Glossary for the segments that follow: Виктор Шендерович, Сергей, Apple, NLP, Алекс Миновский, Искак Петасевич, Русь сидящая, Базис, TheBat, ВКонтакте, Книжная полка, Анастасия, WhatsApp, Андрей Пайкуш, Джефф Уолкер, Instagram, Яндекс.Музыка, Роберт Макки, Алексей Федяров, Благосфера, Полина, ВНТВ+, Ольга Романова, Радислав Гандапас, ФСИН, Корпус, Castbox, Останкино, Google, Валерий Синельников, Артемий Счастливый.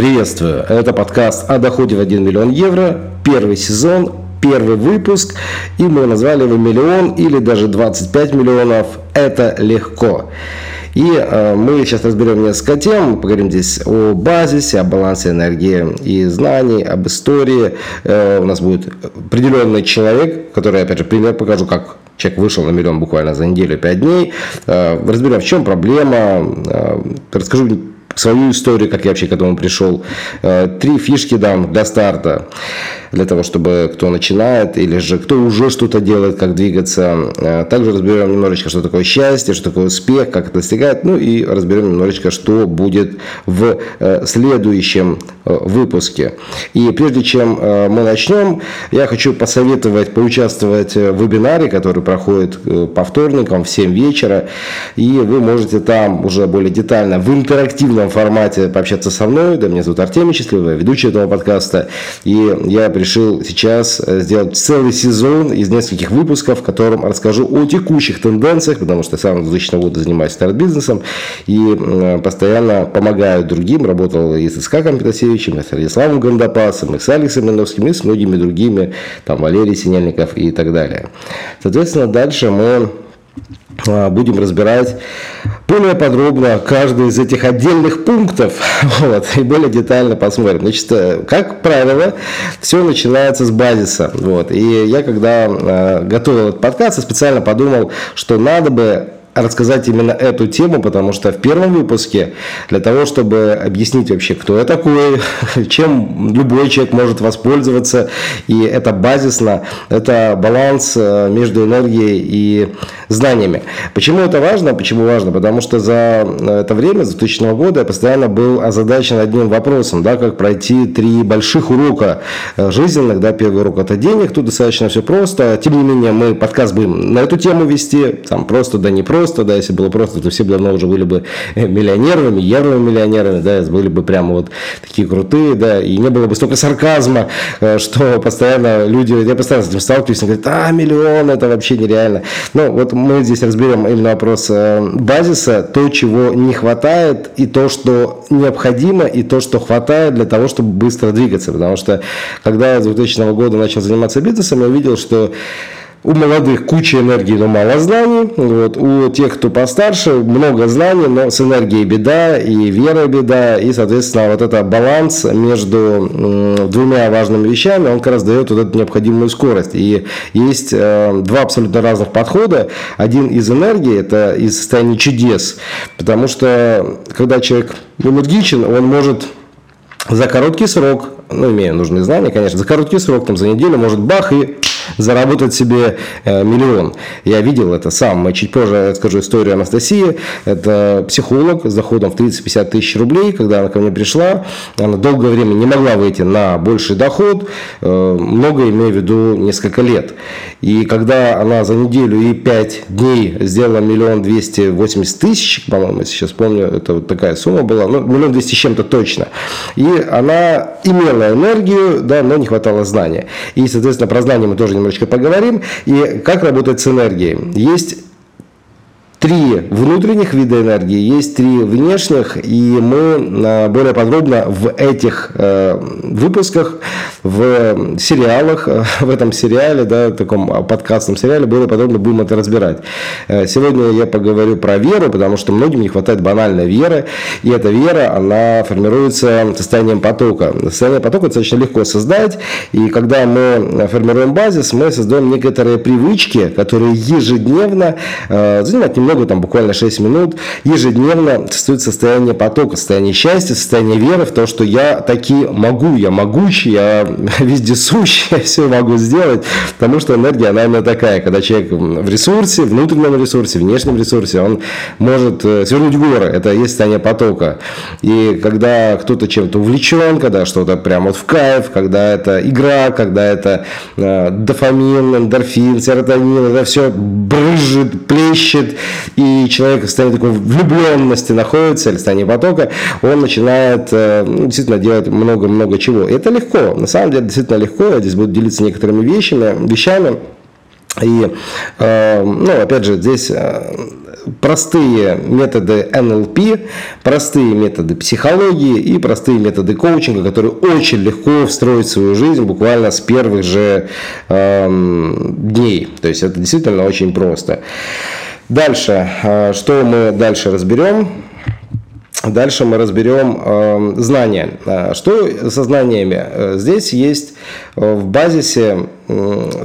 Приветствую! Это подкаст о доходе в 1 миллион евро, первый сезон, первый выпуск, и мы назвали его миллион или даже 25 миллионов. Это легко. И мы сейчас разберем несколько тем, мы поговорим здесь о базисе, о балансе энергии и знаний, об истории. У нас будет определенный человек, который, опять же, пример покажу, как человек вышел на миллион буквально за неделю, 5 дней. Разберем, в чем проблема, расскажу свою историю, как я вообще к этому пришел. 3 фишки дам для старта, для того, чтобы кто начинает или же кто уже что-то делает, как двигаться. Также разберем немножечко, что такое счастье, что такое успех, как это достигать. Ну и разберем немножечко, что будет в следующем выпуске. И прежде чем мы начнем, я хочу посоветовать поучаствовать в вебинаре, который проходит по вторникам в 7 вечера. И вы можете там уже более детально в интерактивном формате пообщаться со мной. Да, меня зовут Артемий Счастливый, ведущий этого подкаста. И я решил сейчас сделать целый сезон из нескольких выпусков, в котором расскажу о текущих тенденциях, потому что я сам с 2000 года занимаюсь старт-бизнесом и постоянно помогаю другим. Работал и с Искаком Петасевичем, и с Радиславом Гандапасом, и с Алексом Миновским, и с многими другими, там Валерий Синельников и так далее. Соответственно, дальше мы будем разбирать более подробно каждый из этих отдельных пунктов, и более детально посмотрим. Значит, как правило, все начинается с базиса. И я, когда готовил этот подкаст, я специально подумал, что надо бы рассказать именно эту тему, потому что в первом выпуске, для того, чтобы объяснить вообще, кто я такой, чем любой человек может воспользоваться, и это базисно, это баланс между энергией и знаниями. Почему это важно? Потому что за это время, за 2000 года, я постоянно был озадачен одним вопросом, как пройти 3 больших урока жизненных. Первый урок – это денег, тут достаточно все просто, тем не менее, мы подкаст будем на эту тему вести, там просто да не просто. Если было просто, то все бы давно уже были бы миллионерами, евромиллионерами, были бы прямо такие крутые, и не было бы столько сарказма, что постоянно люди, я постоянно с этим сталкиваюсь, они говорят, миллион, это вообще нереально. Мы здесь разберем именно вопрос базиса, то, чего не хватает, и то, что необходимо, и то, что хватает для того, чтобы быстро двигаться, потому что, когда я с 2000 года начал заниматься бизнесом, я увидел, что у молодых куча энергии, но мало знаний. У тех, кто постарше, много знаний, но с энергией беда, и вера беда. И, соответственно, это баланс между двумя важными вещами, он как раз дает эту необходимую скорость. И есть 2 абсолютно разных подхода. Один из энергии, это из состояния чудес. Потому что, когда человек энергичен, он может за короткий срок, имея нужные знания, конечно, за короткий срок, за неделю, может бах и заработать себе миллион. Я видел это сам. Я чуть позже расскажу историю Анастасии. Это психолог с доходом в 30-50 тысяч рублей. Когда она ко мне пришла, она долгое время не могла выйти на больший доход. Много, имею в виду, несколько лет. И когда она за неделю и 5 дней сделала 1 280 000, по-моему, сейчас помню, это такая сумма была, 1 200 000 с чем-то точно. И она имела энергию, но не хватало знания. И, соответственно, про знания мы тоже немножечко поговорим. И как работать с энергией. Есть 3 внутренних вида энергии, есть 3 внешних, и мы более подробно в этих выпусках, в сериалах, в этом сериале, в таком подкастном сериале, более подробно будем это разбирать. Сегодня я поговорю про веру, потому что многим не хватает банальной веры, и эта вера, она формируется состоянием потока. Состояние потока достаточно легко создать, и когда мы формируем базис, мы создаем некоторые привычки, которые ежедневно занимают немного, буквально 6 минут, ежедневно существует состояние потока, состояние счастья, состояние веры в то, что я таки могу, я могучий, я вездесущий, я все могу сделать, потому что энергия, она именно такая, когда человек в ресурсе, внутреннем ресурсе, внешнем ресурсе, он может свернуть горы, это есть состояние потока. И когда кто-то чем-то увлечен, когда что-то прям в кайф, когда это игра, когда это дофамин, эндорфин, серотонин, это все брызжет, плещет, и человек в состоянии такой влюбленности находится, или в состоянии потока, он начинает действительно делать много-много чего. И это легко, на самом деле действительно легко, я здесь буду делиться некоторыми вещами. И, опять же, здесь простые методы NLP, простые методы психологии и простые методы коучинга, которые очень легко встроить в свою жизнь буквально с первых же дней. То есть это действительно очень просто. Дальше, что мы дальше разберем? Дальше мы разберем знания. Что со знаниями? Здесь есть в базисе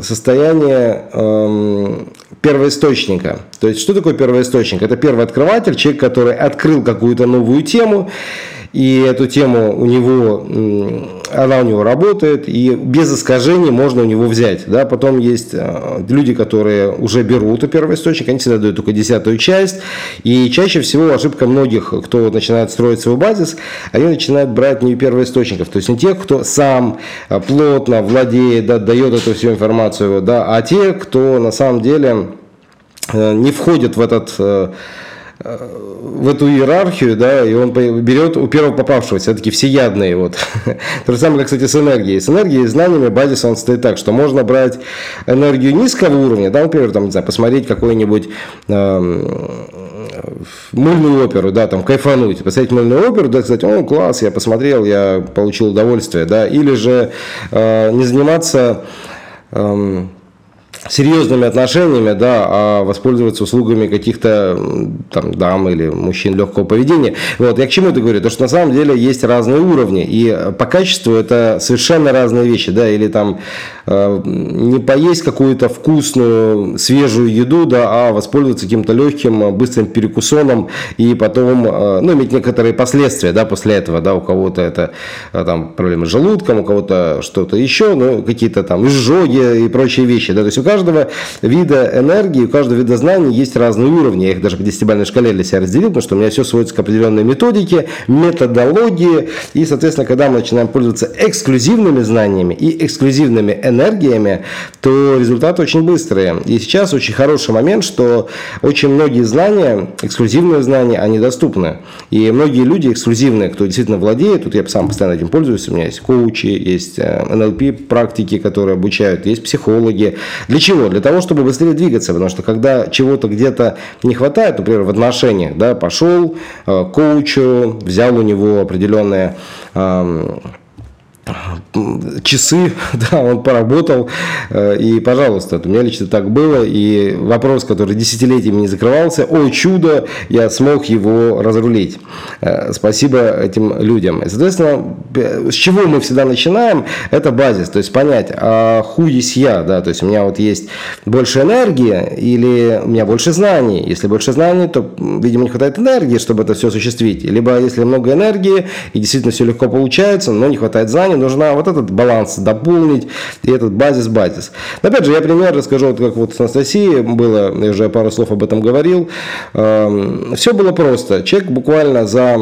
состояние первоисточника. То есть, что такое первоисточник? Это первооткрыватель, человек, который открыл какую-то новую тему, и эту тему у него, она у него работает, и без искажений можно у него взять. Да? Потом есть люди, которые уже берут у первоисточника, они всегда дают только 10-ю часть, и чаще всего ошибка многих, кто начинает строить свой базис, они начинают брать не первоисточников, то есть не тех, кто сам плотно владеет, да, дает эту всю информацию, да, а те, кто на самом деле не входит в эту иерархию, да, и он берет у первого попавшегося, все-таки всеядные. Вот. То же самое, кстати, с энергией. С энергией и знаниями базис он стоит так, что можно брать энергию низкого уровня, да, например, там, не знаю, посмотреть какой-нибудь мыльную оперу, да, там, кайфануть, посмотреть мыльную оперу, да, сказать, о, класс, я посмотрел, я получил удовольствие, да, или же не заниматься серьезными отношениями, да, а воспользоваться услугами каких-то там дам или мужчин легкого поведения. Вот. Я к чему это говорю? То, что на самом деле есть разные уровни, и по качеству это совершенно разные вещи, да, или там не поесть какую-то вкусную, свежую еду, да, а воспользоваться каким-то легким, быстрым перекусоном и потом, ну, иметь некоторые последствия, да, после этого, да, у кого-то это там проблемы с желудком, у кого-то что-то еще, ну, какие-то там изжоги и прочие вещи, да, то есть у каждого вида энергии, у каждого вида знаний есть разные уровни. Я их даже по 10-бальной шкале для себя разделил, потому что у меня все сводится к определенной методике, методологии. И, соответственно, когда мы начинаем пользоваться эксклюзивными знаниями и эксклюзивными энергиями, то результаты очень быстрые. И сейчас очень хороший момент, что очень многие знания, эксклюзивные знания, они доступны. И многие люди эксклюзивные, кто действительно владеет, вот я сам постоянно этим пользуюсь, у меня есть коучи, есть NLP-практики, которые обучают, есть психологи. Для чего? Для того, чтобы быстрее двигаться, потому что когда чего-то где-то не хватает, например, в отношениях, да, пошел к коучу, взял у него определенные часы, да, он поработал, и, пожалуйста, у меня лично так было, и вопрос, который десятилетиями не закрывался, о чудо, я смог его разрулить. Спасибо этим людям. И, соответственно, с чего мы всегда начинаем, это базис, то есть понять, а who is я, да, то есть у меня вот есть больше энергии или у меня больше знаний, если больше знаний, то, видимо, не хватает энергии, чтобы это все осуществить, либо если много энергии, и действительно все легко получается, но не хватает знаний, нужно вот этот баланс дополнить, и этот базис. Но опять же, я пример расскажу, вот как вот с Анастасией было, я уже пару слов об этом говорил. Все было просто. Человек буквально за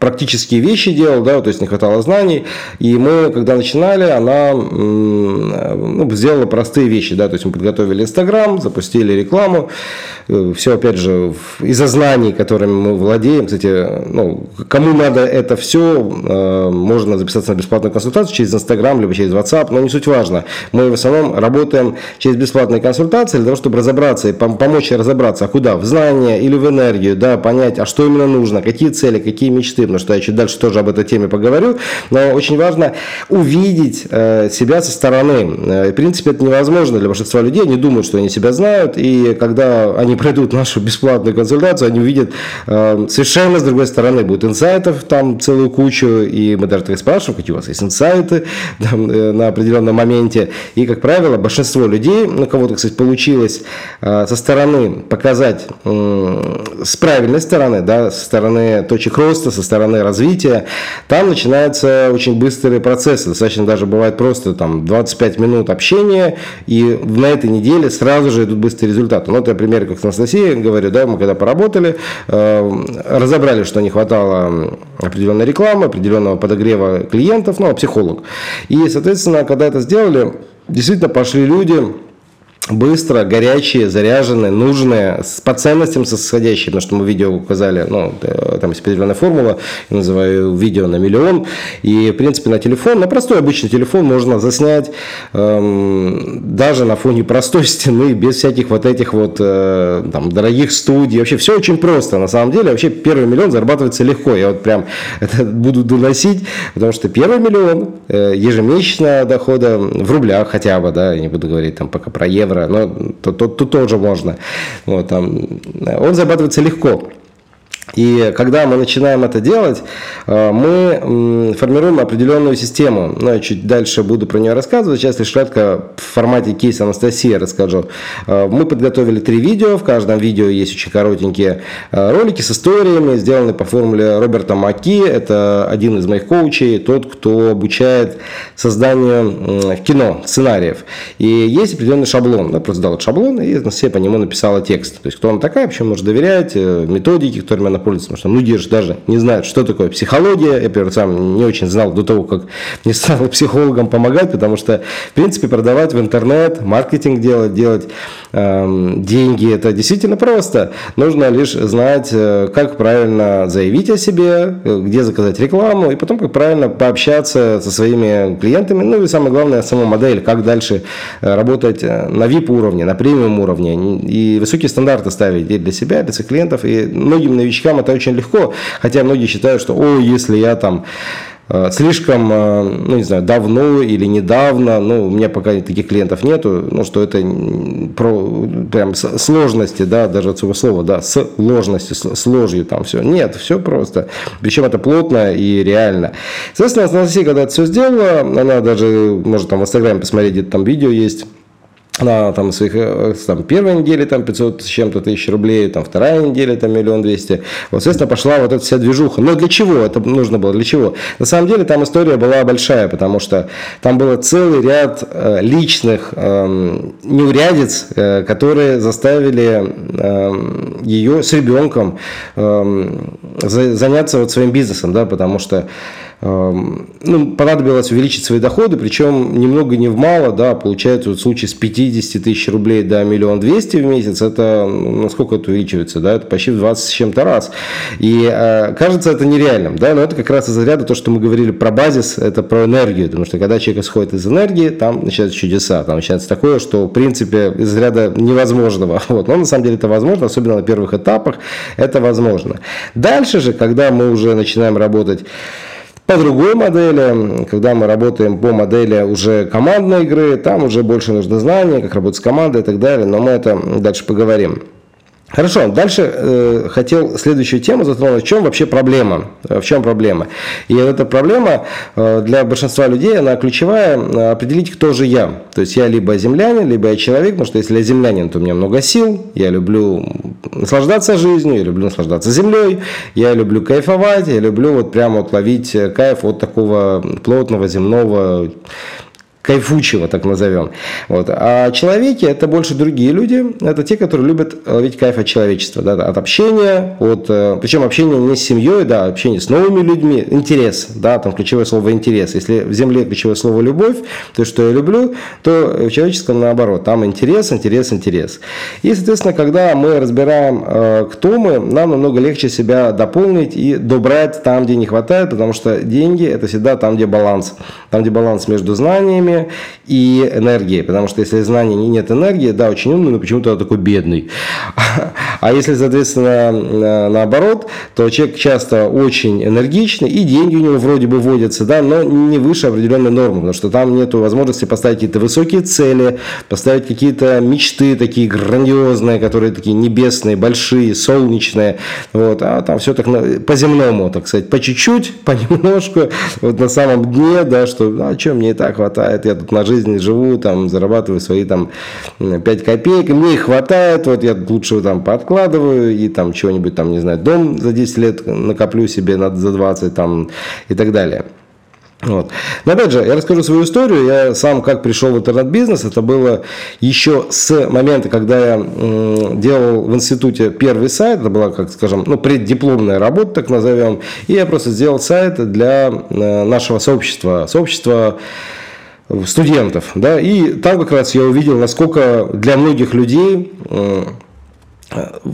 практические вещи делал, да, то есть не хватало знаний, и мы, когда начинали, она сделала простые вещи, да, то есть мы подготовили Инстаграм, запустили рекламу, все, опять же, из-за знаний, которыми мы владеем, кстати, ну, кому надо это все, можно записаться на бесплатную консультацию через Инстаграм, либо через WhatsApp, но не суть важно, мы в основном работаем через бесплатные консультации для того, чтобы разобраться и помочь разобраться, а куда, в знания или в энергию, да, понять, а что именно нужно, какие цели, какие мечты, потому что я чуть дальше тоже об этой теме поговорю, но очень важно увидеть себя со стороны. В принципе, это невозможно для большинства людей, они думают, что они себя знают, и когда они пройдут нашу бесплатную консультацию, они увидят совершенно с другой стороны, будет инсайтов там целую кучу, и мы даже так спрашиваем, какие у вас есть инсайты там, на определенном моменте, и, как правило, большинство людей, у кого-то, кстати, получилось со стороны показать с правильной стороны, да, со стороны точек роста, со стороны развития, там начинаются очень быстрые процессы. Достаточно даже бывает просто там 25 минут общения, и на этой неделе сразу же идут быстрые результаты. Ну, вот я пример, как с Анастасией говорю, да, мы когда поработали, разобрали, что не хватало определенной рекламы, определенного подогрева клиентов, ну, психолог. И, соответственно, когда это сделали, действительно пошли люди, быстро, горячие, заряженные, нужные, по ценностям сосходящие, потому что мы видео указали, ну, там есть определенная формула, я называю видео на миллион, и, в принципе, на телефон, на простой обычный телефон можно заснять даже на фоне простой стены, без всяких вот этих вот там, дорогих студий, вообще все очень просто, на самом деле, вообще первый миллион зарабатывается легко, я вот прям это буду доносить, потому что первый миллион ежемесячного дохода в рублях хотя бы, да, я не буду говорить там пока про евро, но тут тоже можно. Вот, там, он зарабатывается легко. И когда мы начинаем это делать, мы формируем определенную систему. Но я чуть дальше буду про нее рассказывать. Сейчас лишь кратко в формате кейса Анастасии расскажу. Мы подготовили 3 видео. В каждом видео есть очень коротенькие ролики с историями, сделанные по формуле Роберта Макки. Это один из моих коучей, тот, кто обучает созданию кино, сценариев. И есть определенный шаблон. Я просто дал этот шаблон, и Анастасия по нему написала текст. То есть, кто она такая, почему нужно доверять, методики, которыми она пользуется, потому что многие же даже не знают, что такое психология. Я, например, сам не очень знал до того, как не стал психологам помогать, потому что, в принципе, продавать в интернет, маркетинг делать деньги, это действительно просто. Нужно лишь знать, как правильно заявить о себе, где заказать рекламу, и потом, как правильно пообщаться со своими клиентами, ну и самое главное, сама модель, как дальше работать на VIP-уровне, на премиум-уровне, и высокие стандарты ставить и для себя, и для своих клиентов, и многим новичкам это очень легко, хотя многие считают, что если я там слишком, ну не знаю, давно или недавно, ну у меня пока таких клиентов нету, ну что это про прям сложности, да, даже от своего слова, да, сложностью там все. Нет, все просто. Причем это плотно и реально. Соответственно, Анастасия, когда это все сделала, она даже, может там в Инстаграме посмотреть, где-то там видео есть. На там, своих там, первой неделе там, 500 с чем-то тысяч рублей, там, 2-я неделя там, 1 200 000. Вот, соответственно, пошла вот эта вся движуха. Но для чего это нужно было? Для чего? На самом деле там история была большая, потому что там был целый ряд личных неурядиц, которые заставили ее с ребенком заняться вот своим бизнесом, да, потому что ну, понадобилось увеличить свои доходы, причем ни много ни в мало, да, получается вот случай с 50 тысяч рублей до 1 200 000 в месяц, это, насколько это увеличивается, да, это почти в 20 с чем-то раз, и кажется это нереальным, да, но это как раз из-за ряда то, что мы говорили про базис, это про энергию, потому что когда человек исходит из энергии, там начинаются чудеса, там начинается такое, что в принципе из ряда невозможного, вот, но на самом деле это возможно, особенно на первых этапах это возможно. Дальше же, когда мы уже начинаем работать по другой модели, когда мы работаем по модели уже командной игры, там уже больше нужно знания, как работать с командой и так далее, но мы это дальше поговорим. Хорошо, дальше хотел следующую тему затронуть, в чем вообще проблема, в чем проблема. И эта проблема для большинства людей, она ключевая, определить, кто же я. То есть я либо землянин, либо я человек, потому что если я землянин, то у меня много сил, я люблю наслаждаться жизнью, я люблю наслаждаться землей, я люблю кайфовать, я люблю вот прям вот ловить кайф от такого плотного земного кайфучего, так назовем. Вот. А человеки – это больше другие люди, это те, которые любят ловить кайф от человечества, да, от общения, от, причем общение не с семьей, да, общение с новыми людьми, интерес, да, там ключевое слово интерес. Если в земле ключевое слово любовь, то, что я люблю, то в человеческом наоборот, там интерес, интерес, интерес. И, соответственно, когда мы разбираем, кто мы, нам намного легче себя дополнить и добрать там, где не хватает, потому что деньги – это всегда там, где баланс между знаниями и энергии, потому что если знаний нет энергии, да, очень умный, но почему-то такой бедный. А если, соответственно, наоборот, то человек часто очень энергичный, и деньги у него вроде бы водятся, да, но не выше определенной нормы, потому что там нет возможности поставить какие-то высокие цели, поставить какие-то мечты такие грандиозные, которые такие небесные, большие, солнечные, вот, а там все так по-земному, так сказать, по чуть-чуть, понемножку, вот на самом дне, да, что, а чего мне и так хватает, я тут на жизни живу, там, зарабатываю свои там 5 копеек, и мне их хватает, вот я лучше там подкладываю и там чего-нибудь там, не знаю, дом за 10 лет накоплю себе, за 20 там и так далее. Вот. Но опять же, я расскажу свою историю, я сам как пришел в интернет-бизнес, это было еще с момента, когда я делал в институте первый сайт, это была, как скажем, ну, преддипломная работа, так назовем, и я просто сделал сайт для нашего сообщества студентов, да, и там как раз я увидел, насколько для многих людей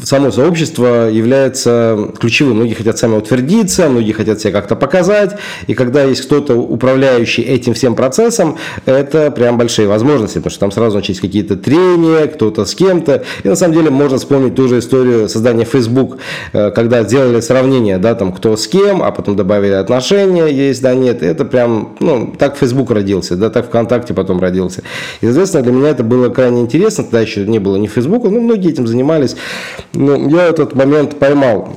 само сообщество является ключевым. Многие хотят самоутвердиться, многие хотят себя как-то показать. И когда есть кто-то, управляющий этим всем процессом, это прям большие возможности, потому что там сразу начались какие-то трения, кто-то с кем-то. И на самом деле можно вспомнить ту же историю создания Facebook, когда делали сравнение, да, там кто с кем, а потом добавили отношения, есть, да, нет. Это прям, ну, так Facebook родился, да, так ВКонтакте потом родился. И, соответственно, для меня это было крайне интересно. Тогда еще не было ни Facebook, но многие этим занимались. Ну, я этот момент поймал.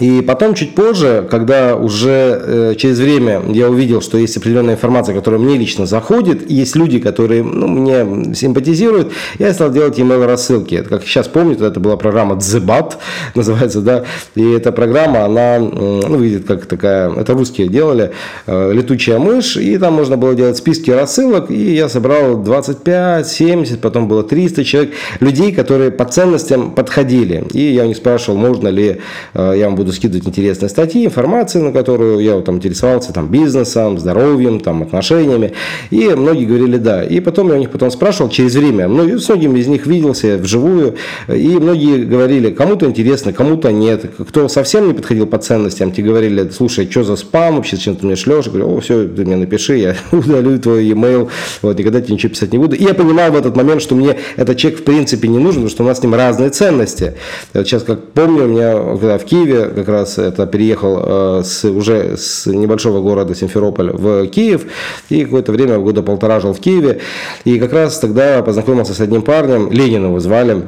И потом, чуть позже, когда уже через время я увидел, что есть определенная информация, которая мне лично заходит, и есть люди, которые, ну, мне симпатизируют, я стал делать email-рассылки. Как сейчас помню, тогда это была программа TheBat, называется, да, и эта программа, она, ну, выглядит как такая, это русские делали, летучая мышь, и там можно было делать списки рассылок, и я собрал 25, 70, потом было 300 человек, людей, которые по ценностям подходили. И я у них спрашивал, можно ли я вам буду скидывать интересные статьи, информации, на которую я там интересовался, там, бизнесом, здоровьем, там, отношениями. И многие говорили да. И потом я у них потом спрашивал через время. Ну, с многими из них виделся вживую. И многие говорили, кому-то интересно, кому-то нет. Кто совсем не подходил по ценностям, те говорили, слушай, что за спам вообще, зачем ты мне шлешь? Я говорю, о, все, ты мне напиши, я удалю твой e-mail, вот, никогда тебе ничего писать не буду. И я понимал в этот момент, что мне этот человек в принципе не нужен, потому что у нас с ним разные ценности. Вот сейчас, как помню, у меня когда в Киеве, как раз это переехал уже с небольшого города Симферополь в Киев, и какое-то время, года полтора, жил в Киеве, и как раз тогда познакомился с одним парнем, Ленина его звали.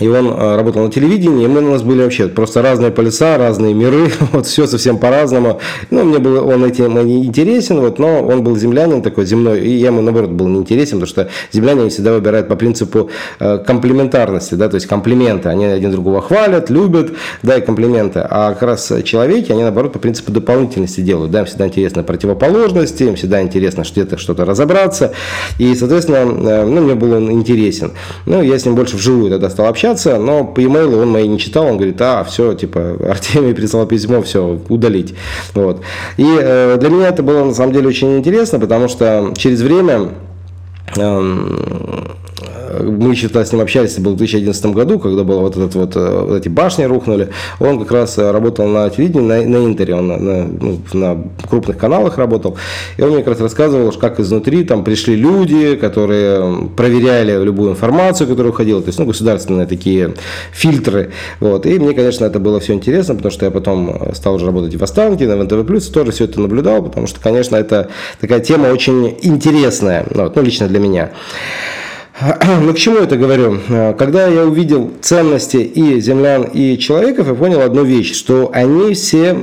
И он работал на телевидении, и мы у нас были вообще просто разные полюса, разные миры, вот все совсем по-разному. Ну, мне был он этим не интересен, вот, но он был землянин такой земной, и я ему, наоборот, был неинтересен, потому что земляне всегда выбирают по принципу комплементарности, да, то есть комплименты, они один другого хвалят, любят, да, и комплименты. А как раз человеки, они, наоборот, по принципу дополнительности делают, да, им всегда интересны противоположности, им всегда интересно где-то что-то разобраться, и, соответственно, ну, мне был он интересен. Ну, я с ним больше вживую тогда стал общаться, но по e-mail он мои не читал, он говорит, а, все, типа, Артемий прислал письмо, все, удалить. Вот. И для меня это было на самом деле очень интересно, потому что через время... Мы еще тогда с ним общались, это было в 2011 году, когда было вот эти башни рухнули. Он как раз работал на телевидении, на Интере, он на крупных каналах работал. И он мне как раз рассказывал, как изнутри там пришли люди, которые проверяли любую информацию, которая уходила. То есть, ну, государственные такие фильтры. Вот. И мне, конечно, это было все интересно, потому что я потом стал уже работать и в Останке, на ВНТВ+, тоже все это наблюдал, потому что, конечно, это такая тема очень интересная, вот, ну, лично для меня. Ну, к чему это говорю? Когда я увидел ценности и землян, и человеков, я понял одну вещь, что они все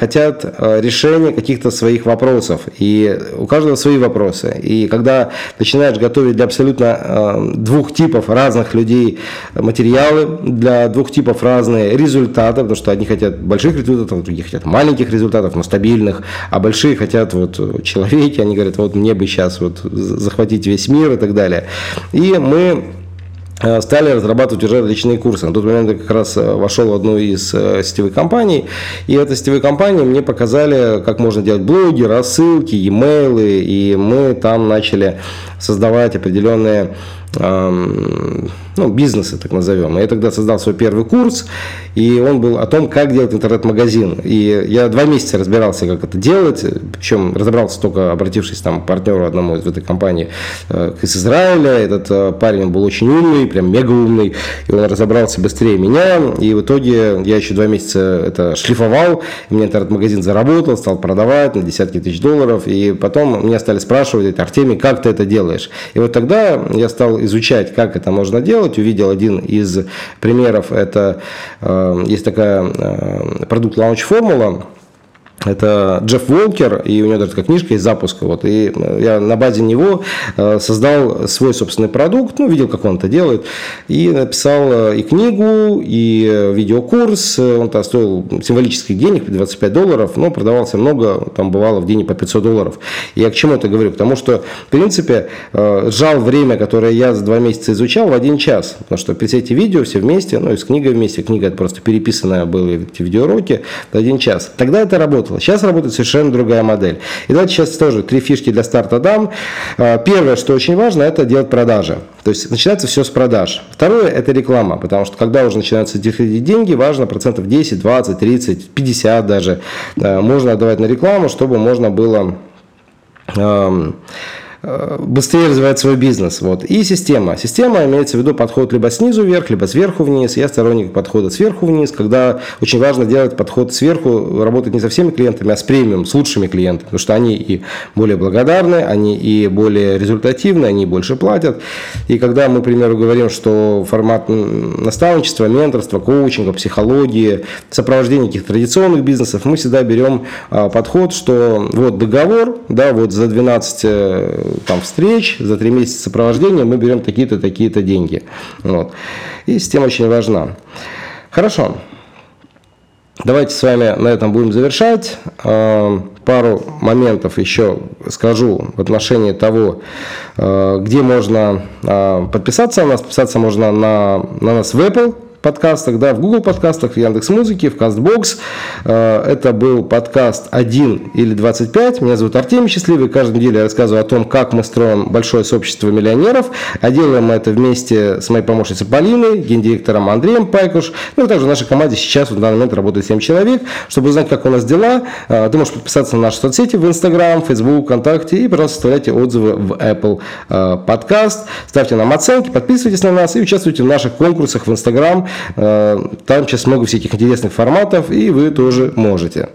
хотят решения каких-то своих вопросов, и у каждого свои вопросы. И когда начинаешь готовить для абсолютно двух типов разных людей материалы, для двух типов разные результаты, потому что одни хотят больших результатов, другие хотят маленьких результатов, но стабильных, а большие хотят вот человеки, они говорят, вот мне бы сейчас вот захватить весь мир и так далее. И мы стали разрабатывать уже различные курсы. На тот момент я как раз вошел в одну из сетевых компаний, и эта сетевая компания мне показали, как можно делать блоги, рассылки, e-mail, и мы там начали создавать определенные ну, бизнесы, так назовем. Я тогда создал свой первый курс, и он был о том, как делать интернет-магазин. И я 2 месяца разбирался, как это делать, причем разобрался только, обратившись там, к партнеру одному из этой компании из Израиля. Этот парень был очень умный, прям мега умный, и он разобрался быстрее меня, и в итоге я еще 2 месяца это шлифовал, и мне интернет-магазин заработал, стал продавать на десятки тысяч $10,000, и потом меня стали спрашивать, Артемий, как ты это делаешь? И вот тогда я стал изучать, как это можно делать. Увидел один из примеров, это есть такая продукт-лаунч-формула. Это Джефф Уолкер, и у него даже такая книжка есть, запуск. Вот, и я на базе него создал свой собственный продукт, ну, видел, как он это делает, и написал и книгу, и видеокурс. Он-то стоил символических денег, $25, но продавался много, там бывало в день по $500. Я к чему это говорю? Потому что, в принципе, сжал время, которое я за 2 месяца изучал, в 1 час. Потому что все эти видео все вместе, ну, и с книгой вместе, книга это просто переписанная, были эти видеоуроки, за 1 час. Тогда это работало. работало. Сейчас работает совершенно другая модель. И давайте сейчас тоже три фишки для старта дам. Первое, что очень важно, это делать продажи. То есть начинается все с продаж. Второе – это реклама, потому что когда уже начинаются доходить деньги, важно процентов 10, 20, 30, 50 даже можно отдавать на рекламу, чтобы можно было быстрее развивать свой бизнес. Вот. И система. Система имеется в виду подход либо снизу вверх, либо сверху вниз. Я сторонник подхода сверху вниз, когда очень важно делать подход сверху, работать не со всеми клиентами, а с премиум, с лучшими клиентами, потому что они и более благодарны, они и более результативны, они больше платят. И когда мы, к примеру, говорим, что формат наставничества, менторства, коучинга, психологии, сопровождения каких-то традиционных бизнесов, мы всегда берем подход, что вот договор, да, вот за 12 там встреч, за 3 месяца сопровождения мы берем такие-то, такие-то деньги. Вот. И система очень важна. Хорошо. Давайте с вами на этом будем завершать. Пару моментов еще скажу в отношении того, где можно подписаться на нас. Подписаться можно на нас в Apple подкастах, да, в Google подкастах, в Яндекс.Музыке, в Castbox. Это был подкаст 1 или 25. Меня зовут Артемий Счастливый. Каждую неделю я рассказываю о том, как мы строим большое сообщество миллионеров. А делаем мы это вместе с моей помощницей Полиной, гендиректором Андреем Пайкуш. Ну и также в нашей команде сейчас в данный момент работает 7 человек. Чтобы узнать, как у нас дела, ты можешь подписаться на наши соцсети в Instagram, Facebook, ВКонтакте и, пожалуйста, оставляйте отзывы в Apple подкаст. Ставьте нам оценки, подписывайтесь на нас и участвуйте в наших конкурсах в Instagram. Там сейчас много всяких интересных форматов, и вы тоже можете.